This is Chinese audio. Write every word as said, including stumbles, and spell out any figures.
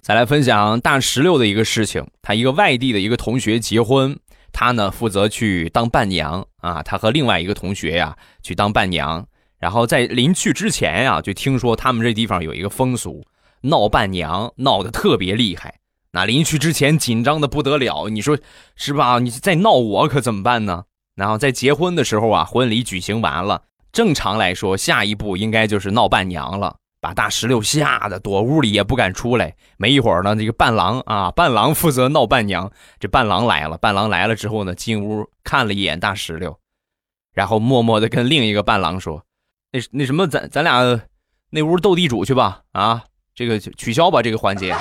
再来分享大石榴的一个事情，他一个外地的一个同学结婚，他呢负责去当伴娘啊，他和另外一个同学呀、啊、去当伴娘，然后在临去之前呀、啊、就听说他们这地方有一个风俗，闹伴娘闹得特别厉害。那临去之前紧张的不得了，你说是吧？你再闹我可怎么办呢？然后在结婚的时候啊，婚礼举行完了，正常来说下一步应该就是闹伴娘了。把大石榴吓得躲屋里也不敢出来。没一会儿呢，这个伴郎啊，伴郎负责闹伴娘，这伴郎来了，伴郎来了之后呢，进屋看了一眼大石榴，然后默默的跟另一个伴郎说：“那那什么，咱咱俩那屋斗地主去吧，啊，这个取消吧，这个环节。”